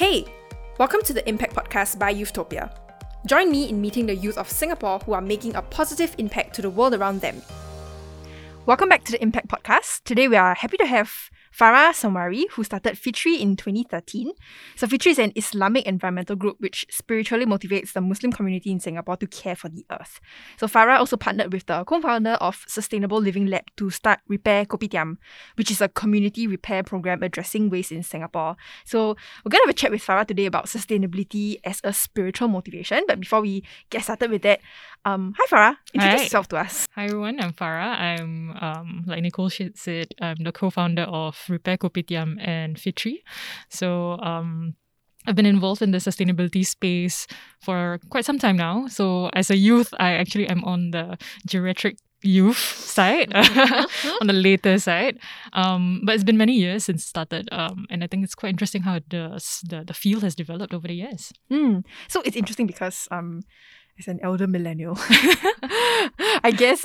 Hey! Welcome to the Impact Podcast by Youthopia. Join me in meeting the youth of Singapore who are making a positive impact to the world around them. Welcome back to the Impact Podcast. Today we are happy to have Farah Somwari, who started Fitri in 2013. So Fitri is an Islamic environmental group which spiritually motivates the Muslim community in Singapore to care for the earth. So Farah also partnered with the co-founder of Sustainable Living Lab to start Repair Kopitiam, which is a community repair program addressing waste in Singapore. So we're going to have a chat with Farah today about sustainability as a spiritual motivation. But before we get started with that, hi Farah, introduce yourself to us. Hi everyone, I'm Farah. I'm, like Nicole said, I'm the co-founder of Repair Kopitiam and Fitri. So I've been involved in the sustainability space for quite some time now. So as a youth, I actually am on the geriatric youth side, on the later side. But it's been many years since started. And I think it's quite interesting how the field has developed over the years. So it's interesting because as an elder millennial, I guess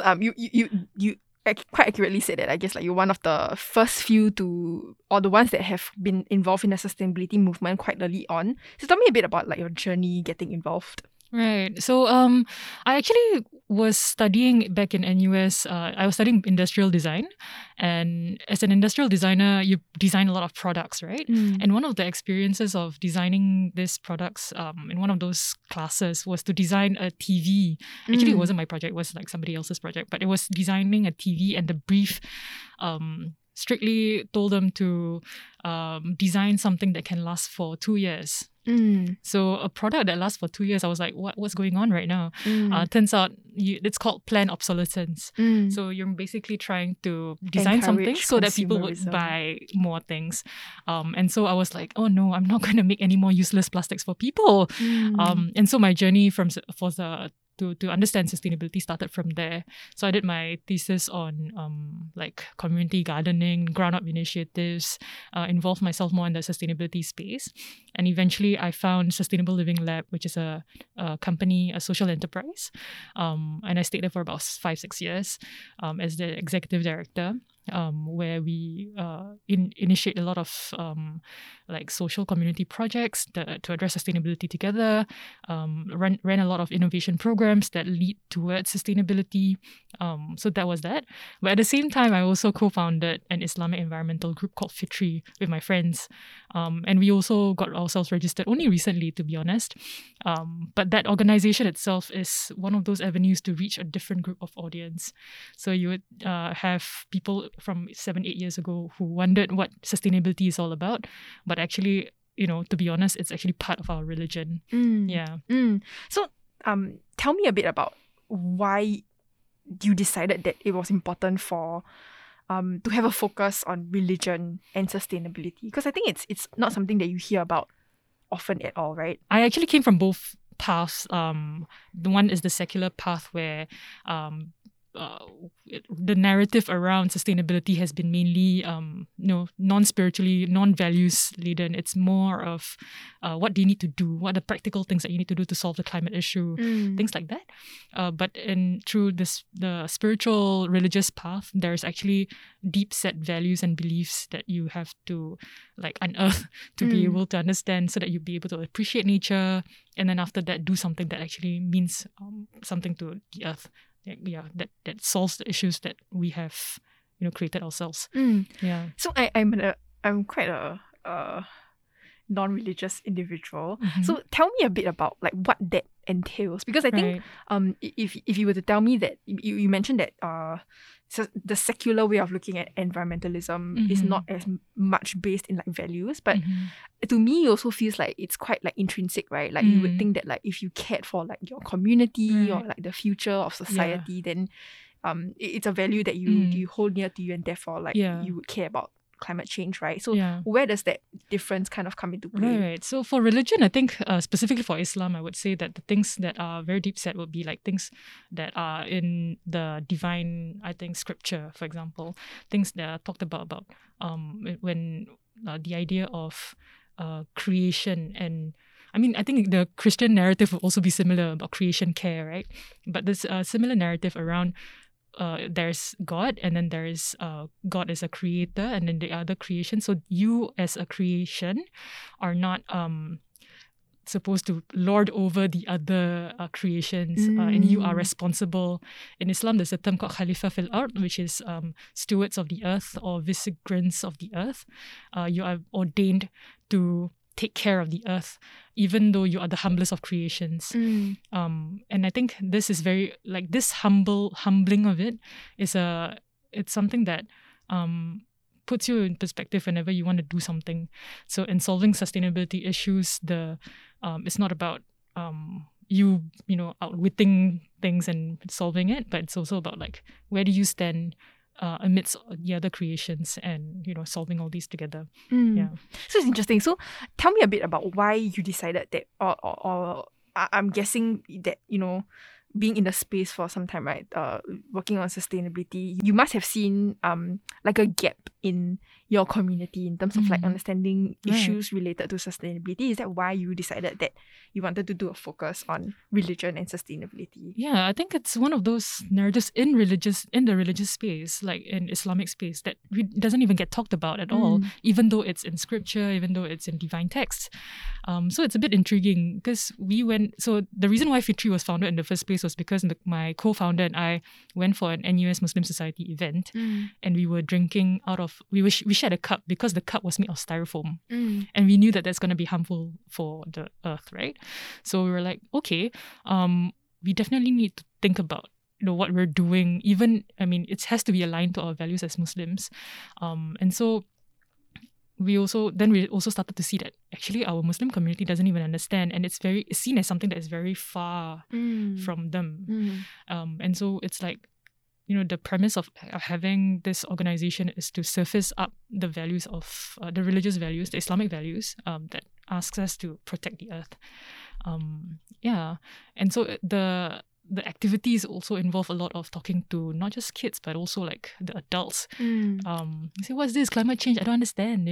I quite accurately said that. I guess you're one of the first few to, or the ones that have been involved in the sustainability movement quite early on. So tell me a bit about your journey getting involved. Right. So I actually was studying back in NUS. I was studying industrial design. And as an industrial designer, you design a lot of products, right? And one of the experiences of designing these products in one of those classes was to design a TV. Actually, it wasn't my project. It was somebody else's project. But it was designing a TV, and the brief strictly told them to design something that can last for 2 years. So a product that lasts for 2 years, I was like, what's going on right now? Turns out it's called planned obsolescence. So you're basically trying to design something so that people would buy more things. And so I was like, oh no, I'm not going to make any more useless plastics for people. And so my journey to understand sustainability started from there. So I did my thesis on community gardening, ground up initiatives, involved myself more in the sustainability space. And eventually I found Sustainable Living Lab, which is a company, a social enterprise. And I stayed there for about 5-6 years as the executive director. Where we initiate a lot of social community projects to address sustainability together, ran a lot of innovation programs that lead towards sustainability. So that was that. But at the same time, I also co-founded an Islamic environmental group called Fitri with my friends. And we also got ourselves registered only recently, to be honest. But that organization itself is one of those avenues to reach a different group of audience. So you would have people from 7-8 years ago who wondered what sustainability is all about, but actually, to be honest, it's actually part of our religion. So tell me a bit about why you decided that it was important for to have a focus on religion and sustainability, because I think it's not something that you hear about often at all, right? I actually came from both paths. The one is the secular path where the narrative around sustainability has been mainly non-spiritually, non-values laden. It's more of what do you need to do, what are the practical things that you need to do to solve the climate issue, things like that. But through the spiritual religious path, there's actually deep set values and beliefs that you have to unearth to be able to understand, so that you'll be able to appreciate nature, and then after that do something that actually means something to the earth. That solves the issues that we have, created ourselves. So I'm quite a non-religious individual. So tell me a bit about what that entails, because I think if you were to tell me that you mentioned that so the secular way of looking at environmentalism is not as much based in values, but to me it also feels it's quite intrinsic, right? You would think that if you cared for your community or the future of society, then it's a value that you hold near to you, and therefore you would care about climate change, right? So where does that difference kind of come into play? Right. So for religion, I think specifically for Islam, I would say that the things that are very deep set would be things that are in the divine, I think, scripture, for example. Things that are talked about when the idea of creation, and I think the Christian narrative will also be similar about creation care, right? But there's a similar narrative around there's God, and then there is God as a creator, and then the other creation. So you as a creation are not supposed to lord over the other creations, and you are responsible. In Islam, there's a term called Khalifa fil-art, which is stewards of the earth or vicegrants of the earth. You are ordained to take care of the earth, even though you are the humblest of creations. And I think this is very, like, this humbling of it is it's something that puts you in perspective whenever you want to do something. So in solving sustainability issues, it's not about you outwitting things and solving it, but it's also about, like, where do you stand amidst the other creations, and solving all these together. So it's interesting. So tell me a bit about why you decided that, or I'm guessing that being in the space for some time, right? Working on sustainability, you must have seen like a gap in your community in terms of like understanding issues related to sustainability. Is that why you decided that you wanted to do a focus on religion and sustainability? Yeah, I think it's one of those narratives in the religious space, like in Islamic space, that doesn't even get talked about at all, even though it's in scripture, even though it's in divine texts. So it's a bit intriguing because the reason why Fitri was founded in the first place was because my co-founder and I went for an NUS Muslim Society event, and we were drinking out of, we shared a cup because the cup was made of styrofoam, and we knew that that's going to be harmful for the earth, right? So we were like, okay, we definitely need to think about what we're doing. It has to be aligned to our values as Muslims, and so we also started to see that actually our Muslim community doesn't even understand, and it's seen as something that is very far from them, and so it's like, the premise of having this organization is to surface up the values of the religious values, the Islamic values, that asks us to protect the earth. And so the activities also involve a lot of talking to not just kids but also like the adults. You say, what's this climate change? I don't understand.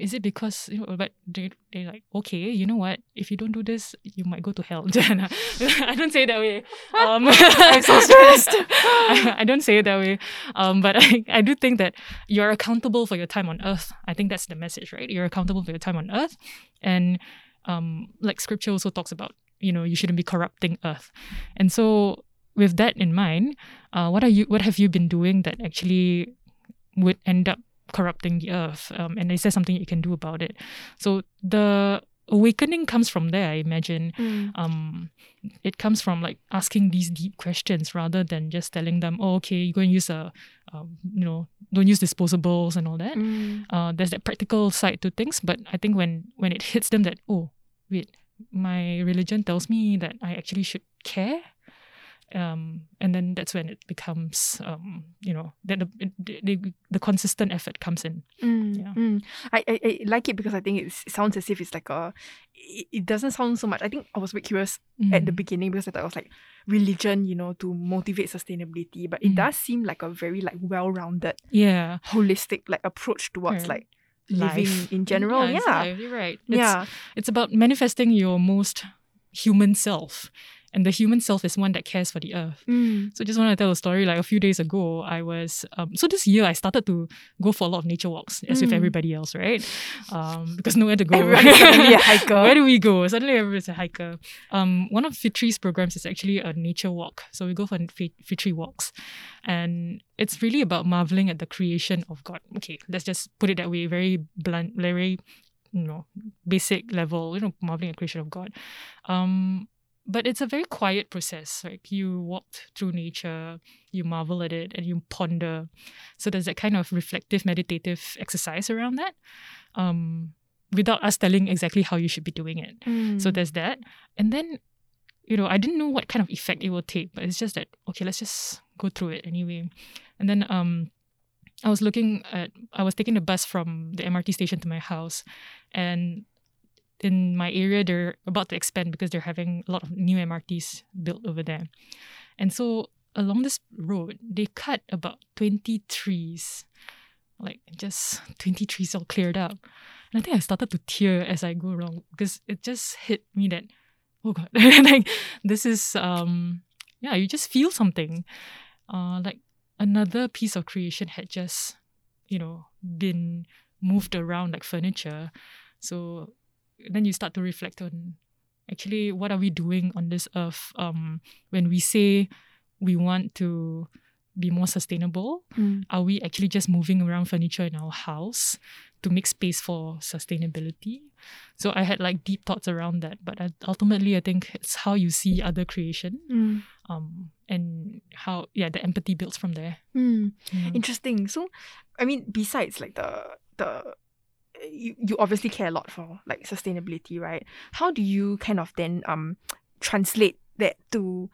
Is it because But they're like, okay, you know what? If you don't do this, you might go to hell. I don't say it that way. I'm so stressed. I don't say it that way. But I do think that you're accountable for your time on earth. I think that's the message, right? You're accountable for your time on earth, and like scripture also talks about, you shouldn't be corrupting earth. And so with that in mind, what have you been doing that actually would end up corrupting the earth? And is there something you can do about it? So the awakening comes from there, I imagine. It comes from like asking these deep questions rather than just telling them, oh, okay, you go and use don't use disposables and all that. There's that practical side to things, but I think when it hits them that, oh, wait, my religion tells me that I actually should care, and then that's when it becomes, that the consistent effort comes in. I like it because I think it sounds as if it's like it doesn't sound so much. I think I was a bit curious at the beginning because I thought it was like religion, to motivate sustainability, but it does seem like a very like well-rounded, holistic like approach towards like life in general. You're right. It's about manifesting your most human self, and the human self is one that cares for the earth. So just want to tell a story. Like a few days ago, I was this year I started to go for a lot of nature walks, as with everybody else, right? Because nowhere to go. Everyone's suddenly a hiker. Where do we go? Suddenly everybody's a hiker. One of Fitri's programs is actually a nature walk. So we go for Fitri walks, and it's really about marveling at the creation of God. Okay, let's just put it that way, very blunt, very basic level, marveling at creation of God. But it's a very quiet process. Like you walk through nature, you marvel at it, and you ponder. So there's that kind of reflective, meditative exercise around that, without us telling exactly how you should be doing it. So there's that. And then, I didn't know what kind of effect it will take, but it's just that, okay, let's just go through it anyway. And then I was taking the bus from the MRT station to my house, and in my area, they're about to expand because they're having a lot of new MRTs built over there. And so along this road, they cut about 20 trees. Like just 20 trees all cleared up. And I think I started to tear as I go along because it just hit me that, oh God, like this is, you just feel something. like another piece of creation had just, you know, been moved around like furniture. So then you start to reflect on actually what are we doing on this earth when we say we want to be more sustainable. Are we actually just moving around furniture in our house to make space for sustainability? So I had like deep thoughts around that, but ultimately I think it's how you see other creation and how the empathy builds from there. Interesting. So I mean, besides like the you obviously care a lot for like sustainability, right? How do you kind of then translate that to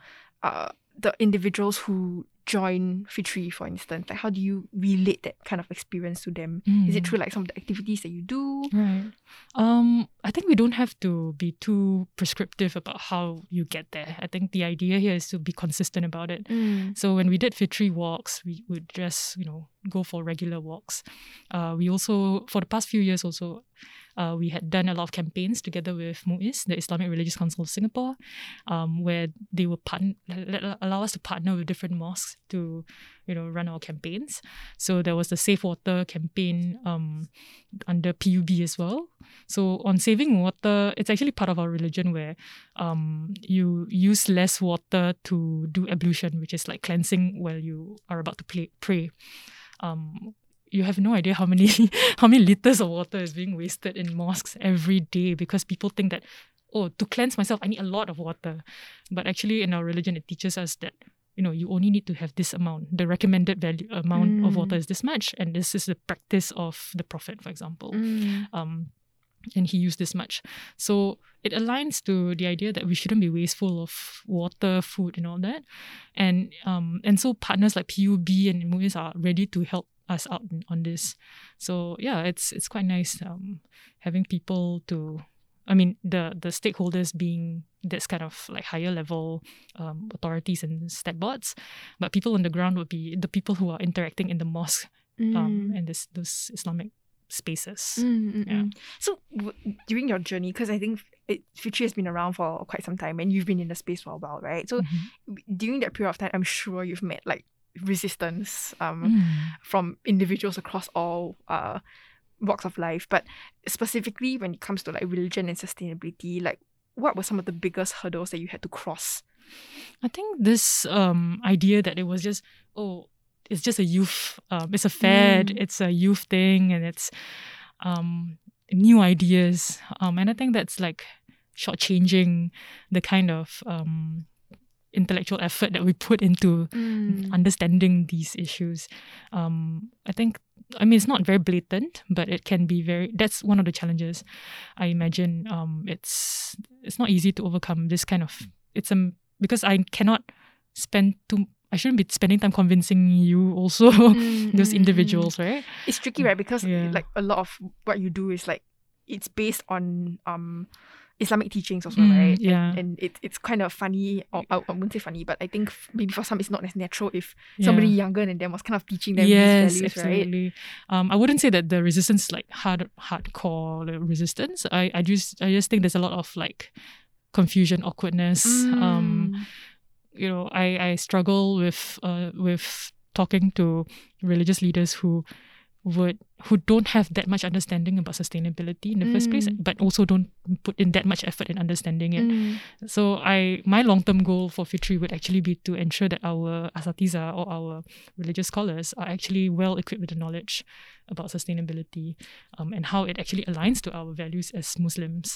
the individuals who join Fitri, for instance? Like, how do you relate that kind of experience to them? Is it through like some of the activities that you do? Right. I think we don't have to be too prescriptive about how you get there. I think the idea here is to be consistent about it. So when we did Fitri walks, we would just, you know, go for regular walks. We also, for the past few years also, we had done a lot of campaigns together with MUIS, the Islamic Religious Council of Singapore, where they would allow us to partner with different mosques to, you know, run our campaigns. So there was the Safe Water campaign under PUB as well. So on saving water, it's actually part of our religion where you use less water to do ablution, which is like cleansing while you are about to pray. You have no idea how many liters of water is being wasted in mosques every day, because people think that, oh, to cleanse myself, I need a lot of water. But actually in our religion, it teaches us that, you know, you only need to have this amount. The recommended value amount of water is this much. And this is the practice of the Prophet, for example. And he used this much. So it aligns to the idea that we shouldn't be wasteful of water, food and all that. And so partners like PUB and MUIS are ready to help us out on this. So yeah, it's quite nice having people to, I mean, the stakeholders being this kind of like higher level authorities and stat boards, but people on the ground would be the people who are interacting in the mosque and those Islamic spaces. Yeah. So during your journey, because I think Fitri has been around for quite some time and you've been in the space for a while, right? So during that period of time, I'm sure you've met like resistance from individuals across all walks of life. But specifically when it comes to like religion and sustainability, like what were some of the biggest hurdles that you had to cross? I think this idea that it was just, oh, it's just a youth, it's a fad, it's a youth thing, and it's new ideas. And I think that's like shortchanging the kind of intellectual effort that we put into understanding these issues. I think, I mean, it's not very blatant, but it can be very, that's one of the challenges. I imagine it's not easy to overcome this kind of, because I cannot I shouldn't be spending time convincing you also, those individuals, right? It's tricky, right? Because like a lot of what you do is like, it's based on Islamic teachings also, right? Yeah. And it's kind of funny, or I wouldn't say funny, but I think maybe for some it's not as natural if somebody younger than them was kind of teaching them these values, absolutely. Right? I wouldn't say that the resistance is like hardcore resistance. I just think there's a lot of like confusion, awkwardness. You know, I struggle with talking to religious leaders who don't have that much understanding about sustainability in the first place, but also don't put in that much effort in understanding it. So my long-term goal for Fitri would actually be to ensure that our asatiza or our religious scholars are actually well equipped with the knowledge about sustainability and how it actually aligns to our values as Muslims.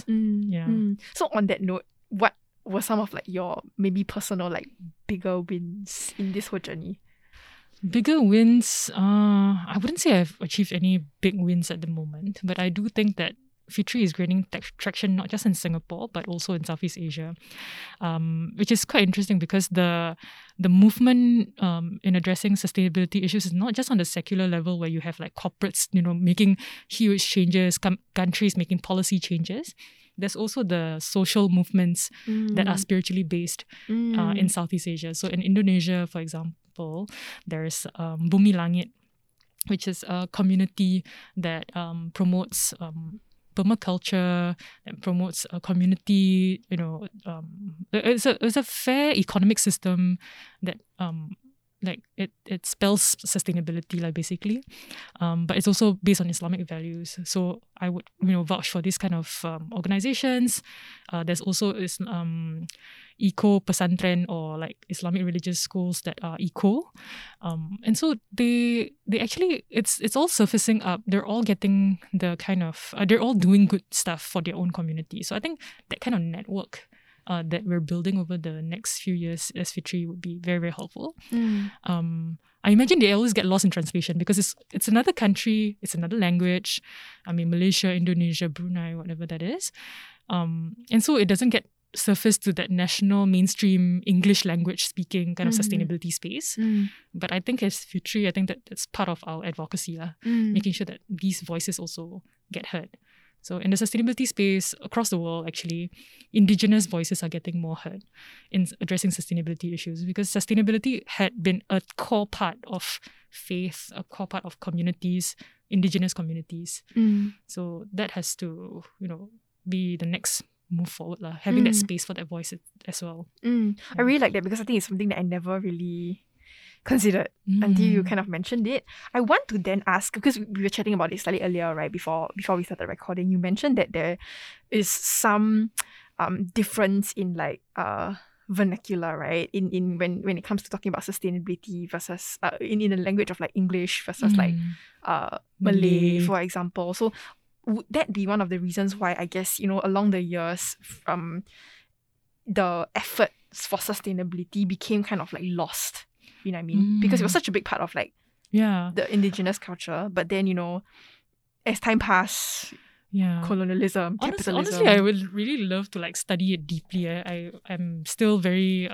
So on that note, what were some of like your maybe personal like bigger wins in this whole journey? Bigger wins, I wouldn't say I've achieved any big wins at the moment, but I do think that Fitri is gaining traction not just in Singapore, but also in Southeast Asia, which is quite interesting because the movement in addressing sustainability issues is not just on the secular level where you have like corporates, you know, making huge changes, countries making policy changes. There's also the social movements that are spiritually based in Southeast Asia. So in Indonesia, for example, there's Bumi Langit, which is a community that promotes permaculture, that promotes a community, you know, it's a fair economic system that like it spells sustainability, like, basically. But it's also based on Islamic values. So I would, vouch for these kind of organizations. There's also eco pesantren, or like Islamic religious schools that are eco. And so they actually, it's all surfacing up. They're all getting the kind of, they're all doing good stuff for their own community. So I think that kind of network that we're building over the next few years as Fitri would be very, very helpful. Mm. I imagine they always get lost in translation because it's another country, it's another language. I mean, Malaysia, Indonesia, Brunei, whatever that is. And so it doesn't get surfaced to that national mainstream English language speaking kind of sustainability space. Mm. But I think as Fitri, I think that's part of our advocacy, making sure that these voices also get heard. So in the sustainability space across the world, actually, indigenous voices are getting more heard in addressing sustainability issues, because sustainability had been a core part of faith, a core part of communities, indigenous communities. Mm. So that has to, be the next move forward, having that space for that voice as well. Mm. Yeah. I really like that because I think it's something that I never really considered until you kind of mentioned it. I want to then ask, because we were chatting about it slightly earlier, right? Before we started recording, you mentioned that there is some difference in vernacular, right? In when it comes to talking about sustainability versus in the language of like English versus Malay, for example. So would that be one of the reasons why, I guess, along the years, the effort for sustainability became kind of like lost? You know what I mean? Because it was such a big part of the indigenous culture. But then, as time passed, colonialism, capitalism. Honestly, I would really love to study it deeply. I'm still very,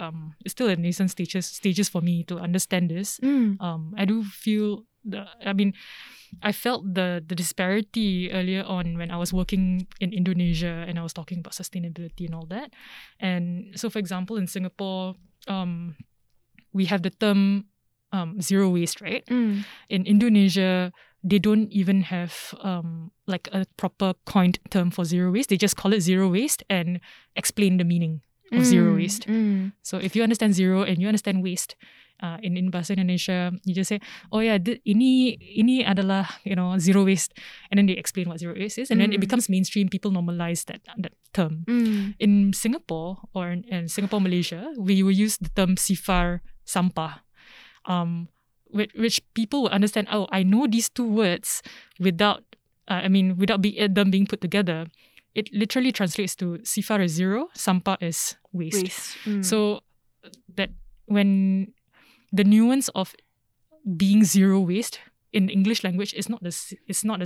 it's still at nascent stages for me to understand this. I do feel, I felt the disparity earlier on when I was working in Indonesia and I was talking about sustainability and all that. And so, for example, in Singapore, we have the term zero waste, right? Mm. In Indonesia, they don't even have a proper coined term for zero waste. They just call it zero waste and explain the meaning of zero waste. Mm. So if you understand zero and you understand waste, in bahasa Indonesia, you just say, oh yeah, ini adalah, zero waste. And then they explain what zero waste is. And then it becomes mainstream. People normalize that term. Mm. In Singapore or in Singapore, Malaysia, we will use the term sifar sampah, which people will understand, oh, I know these two words without them being put together. It literally translates to sifar is zero, sampah is waste. So that when the nuance of being zero waste in English language is not the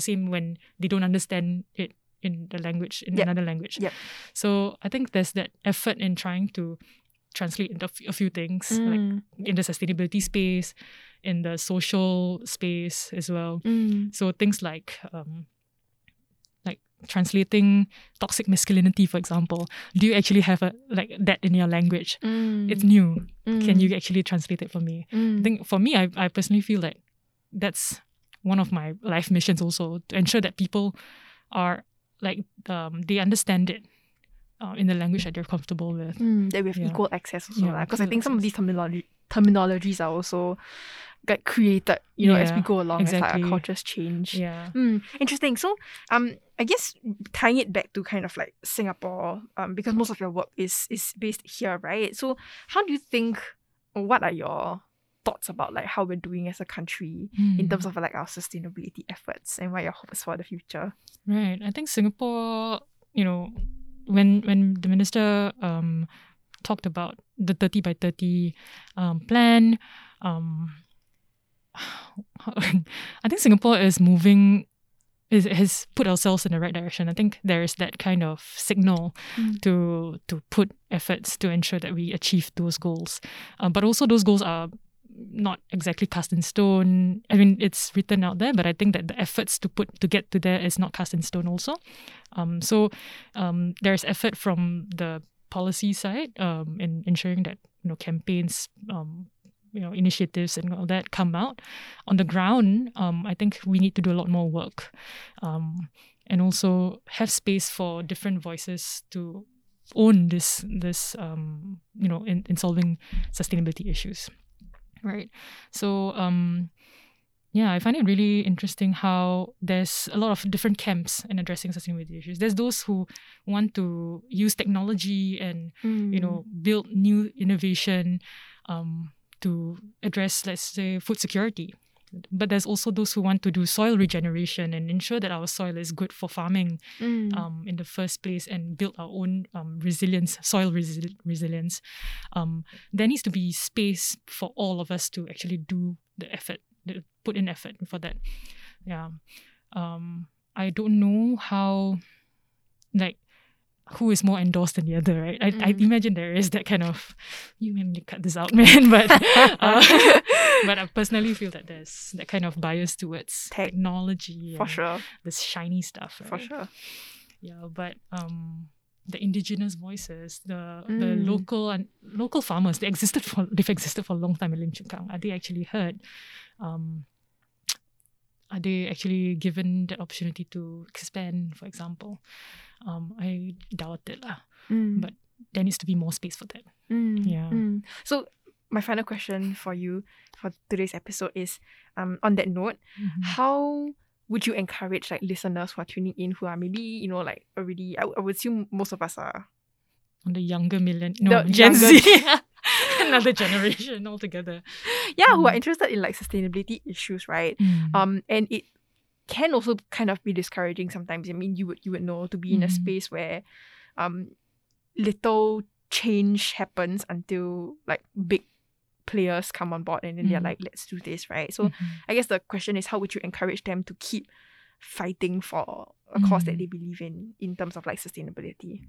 same when they don't understand it in the language, in another language. Yep. So I think there's that effort in trying to translate into a few things, like in the sustainability space, in the social space as well. So things like translating toxic masculinity, for example. Do you actually have that in your language? It's new. Can you actually translate it for me? I think for me, I personally feel like that's one of my life missions also, to ensure that people are they understand it in the language that they're comfortable with. That we have equal access also. Because I think some of these terminologies are also get created, as we go along, exactly, as our cultures change. Interesting. So I guess tying it back to kind of like Singapore, because most of your work is based here, right? So how do you think, what are your thoughts about how we're doing as a country in terms of our sustainability efforts, and what your hopes for the future? Right. I think Singapore, when the minister talked about the 30 by 30 plan, I think Singapore has put ourselves in the right direction. I think there is that kind of signal to put efforts to ensure that we achieve those goals. But also those goals are not exactly cast in stone. I mean, it's written out there, but I think that the efforts to get to there is not cast in stone also. So there's effort from the policy side in ensuring that campaigns, initiatives and all that come out on the ground. I think we need to do a lot more work, and also have space for different voices to own this in solving sustainability issues. right? So yeah, I find it really interesting how there's a lot of different camps in addressing sustainability issues. There's those who want to use technology and you know, build new innovation to address, let's say, food security. But there's also those who want to do soil regeneration and ensure that our soil is good for farming in the first place, and build our own resilience, soil resilience. There needs to be space for all of us to actually do the effort, put in effort for that. Yeah. I don't know how, like, who is more endorsed than the other, right? I imagine there is that kind of, you made me cut this out, man. But but I personally feel that there's that kind of bias towards technology. For sure. This shiny stuff, right? For sure. Yeah, but the indigenous voices, the local farmers, they've existed for a long time in Lim Chu Kang. Are they actually heard? Are they actually given the opportunity to expand, for example? I doubt it lah. But there needs to be more space for that. So my final question for you for today's episode is, on that note, how would you encourage, like, listeners who are tuning in, who are maybe, you know, like, already, I would assume most of us are on the younger Gen Z, another generation altogether, who are interested in, like, sustainability issues, right? And it can also kind of be discouraging sometimes. I mean, you would know, to be in a space where little change happens until, like, big players come on board, and then they're like, let's do this, right? So I guess the question is, how would you encourage them to keep fighting for a cause that they believe in terms of, like, sustainability?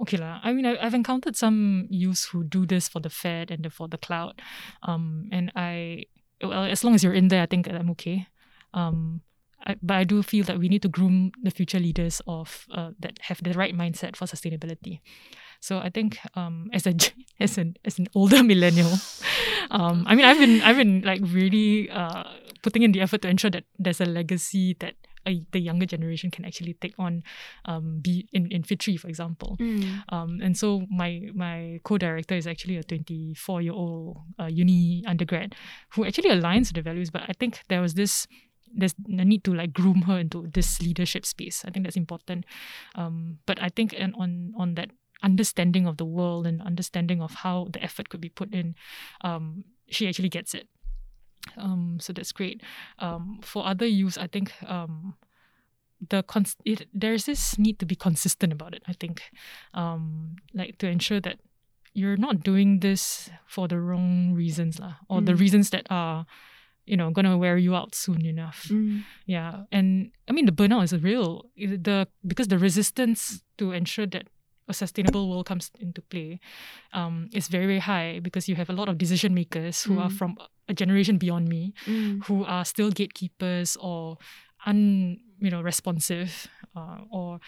Okay lah. I mean, I've encountered some youths who do this for the Fed and for the cloud, and well, as long as you're in there, I think I'm okay. But I do feel that we need to groom the future leaders of that have the right mindset for sustainability. So I think as an older millennial, I mean, I've been like really putting in the effort to ensure that there's a legacy that the younger generation can actually take on, be in Fitri, for example. And so my co-director is actually a 24-year-old uni undergrad who actually aligns with the values, but I think there's a need to, like, groom her into this leadership space. I think that's important. But I think on that understanding of the world and understanding of how the effort could be put in, she actually gets it. So that's great. For other youths, I think there's this need to be consistent about it, I think. Like, to ensure that you're not doing this for the wrong reasons lah, or the reasons that are, you know, gonna wear you out soon enough. Yeah. And I mean, the burnout is real. Because the resistance to ensure that a sustainable world comes into play is very, very high, because you have a lot of decision makers who are from a generation beyond me, who are still gatekeepers or responsive, or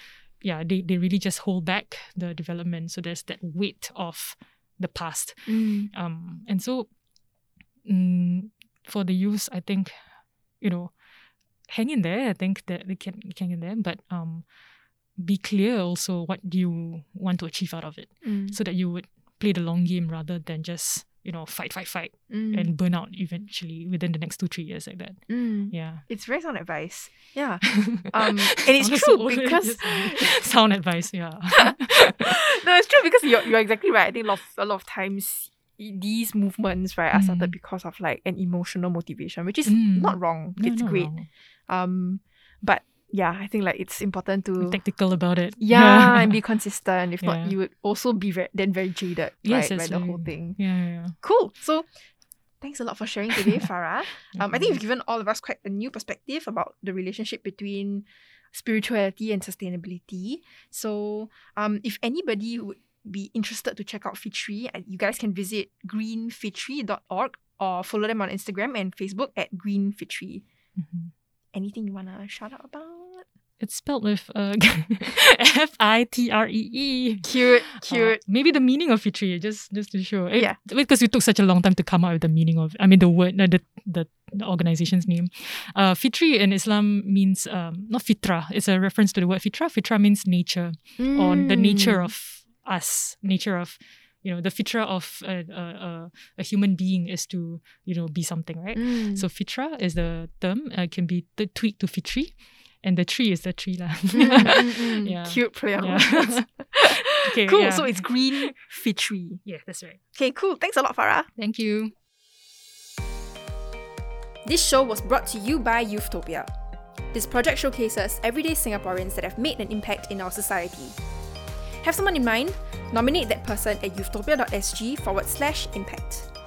they really just hold back the development. So there's that weight of the past, and so for the youth, I think, you know, hang in there. I think that they can hang in there, but be clear also what you want to achieve out of it, so that you would play the long game rather than just, you know, fight and burn out eventually within the next 2-3 years like that. Yeah, it's very sound advice. Yeah. And it's true, because sound advice. Yeah. No, it's true, because you're exactly right. I think a lot of times these movements, right, are started because of, like, an emotional motivation, which is not wrong. It's not great. But yeah, I think, like, it's important to be tactical about it. Yeah, and be consistent. If not, you would also be very jaded, yes, right, by the whole thing. Yeah. Cool. So thanks a lot for sharing today, Farah. I think you've given all of us quite a new perspective about the relationship between spirituality and sustainability. So if anybody would be interested to check out Fitri, you guys can visit greenfitri.org or follow them on Instagram and Facebook at greenfitri. Anything you want to shout out about? It's spelled with F-I-T-R-E-E. Cute. Maybe the meaning of Fitri, just to show. Yeah. Because we took such a long time to come up with the meaning of, I mean, the word, the organization's name. Fitri in Islam means, not fitra. It's a reference to the word fitra. Fitra means nature, or the nature of us, nature of you know, the fitra of a human being is to, you know, be something, right? Mm. So fitra is the term, can be tweaked to fitri. And the tree is the tree lah. Yeah. Cute play on words. Okay, cool. Yeah. So it's green fitri. Yeah, that's right. Okay, cool. Thanks a lot, Farah. Thank you. This show was brought to you by Youthopia. This project showcases everyday Singaporeans that have made an impact in our society. Have someone in mind? Nominate that person at youthopia.sg/impact.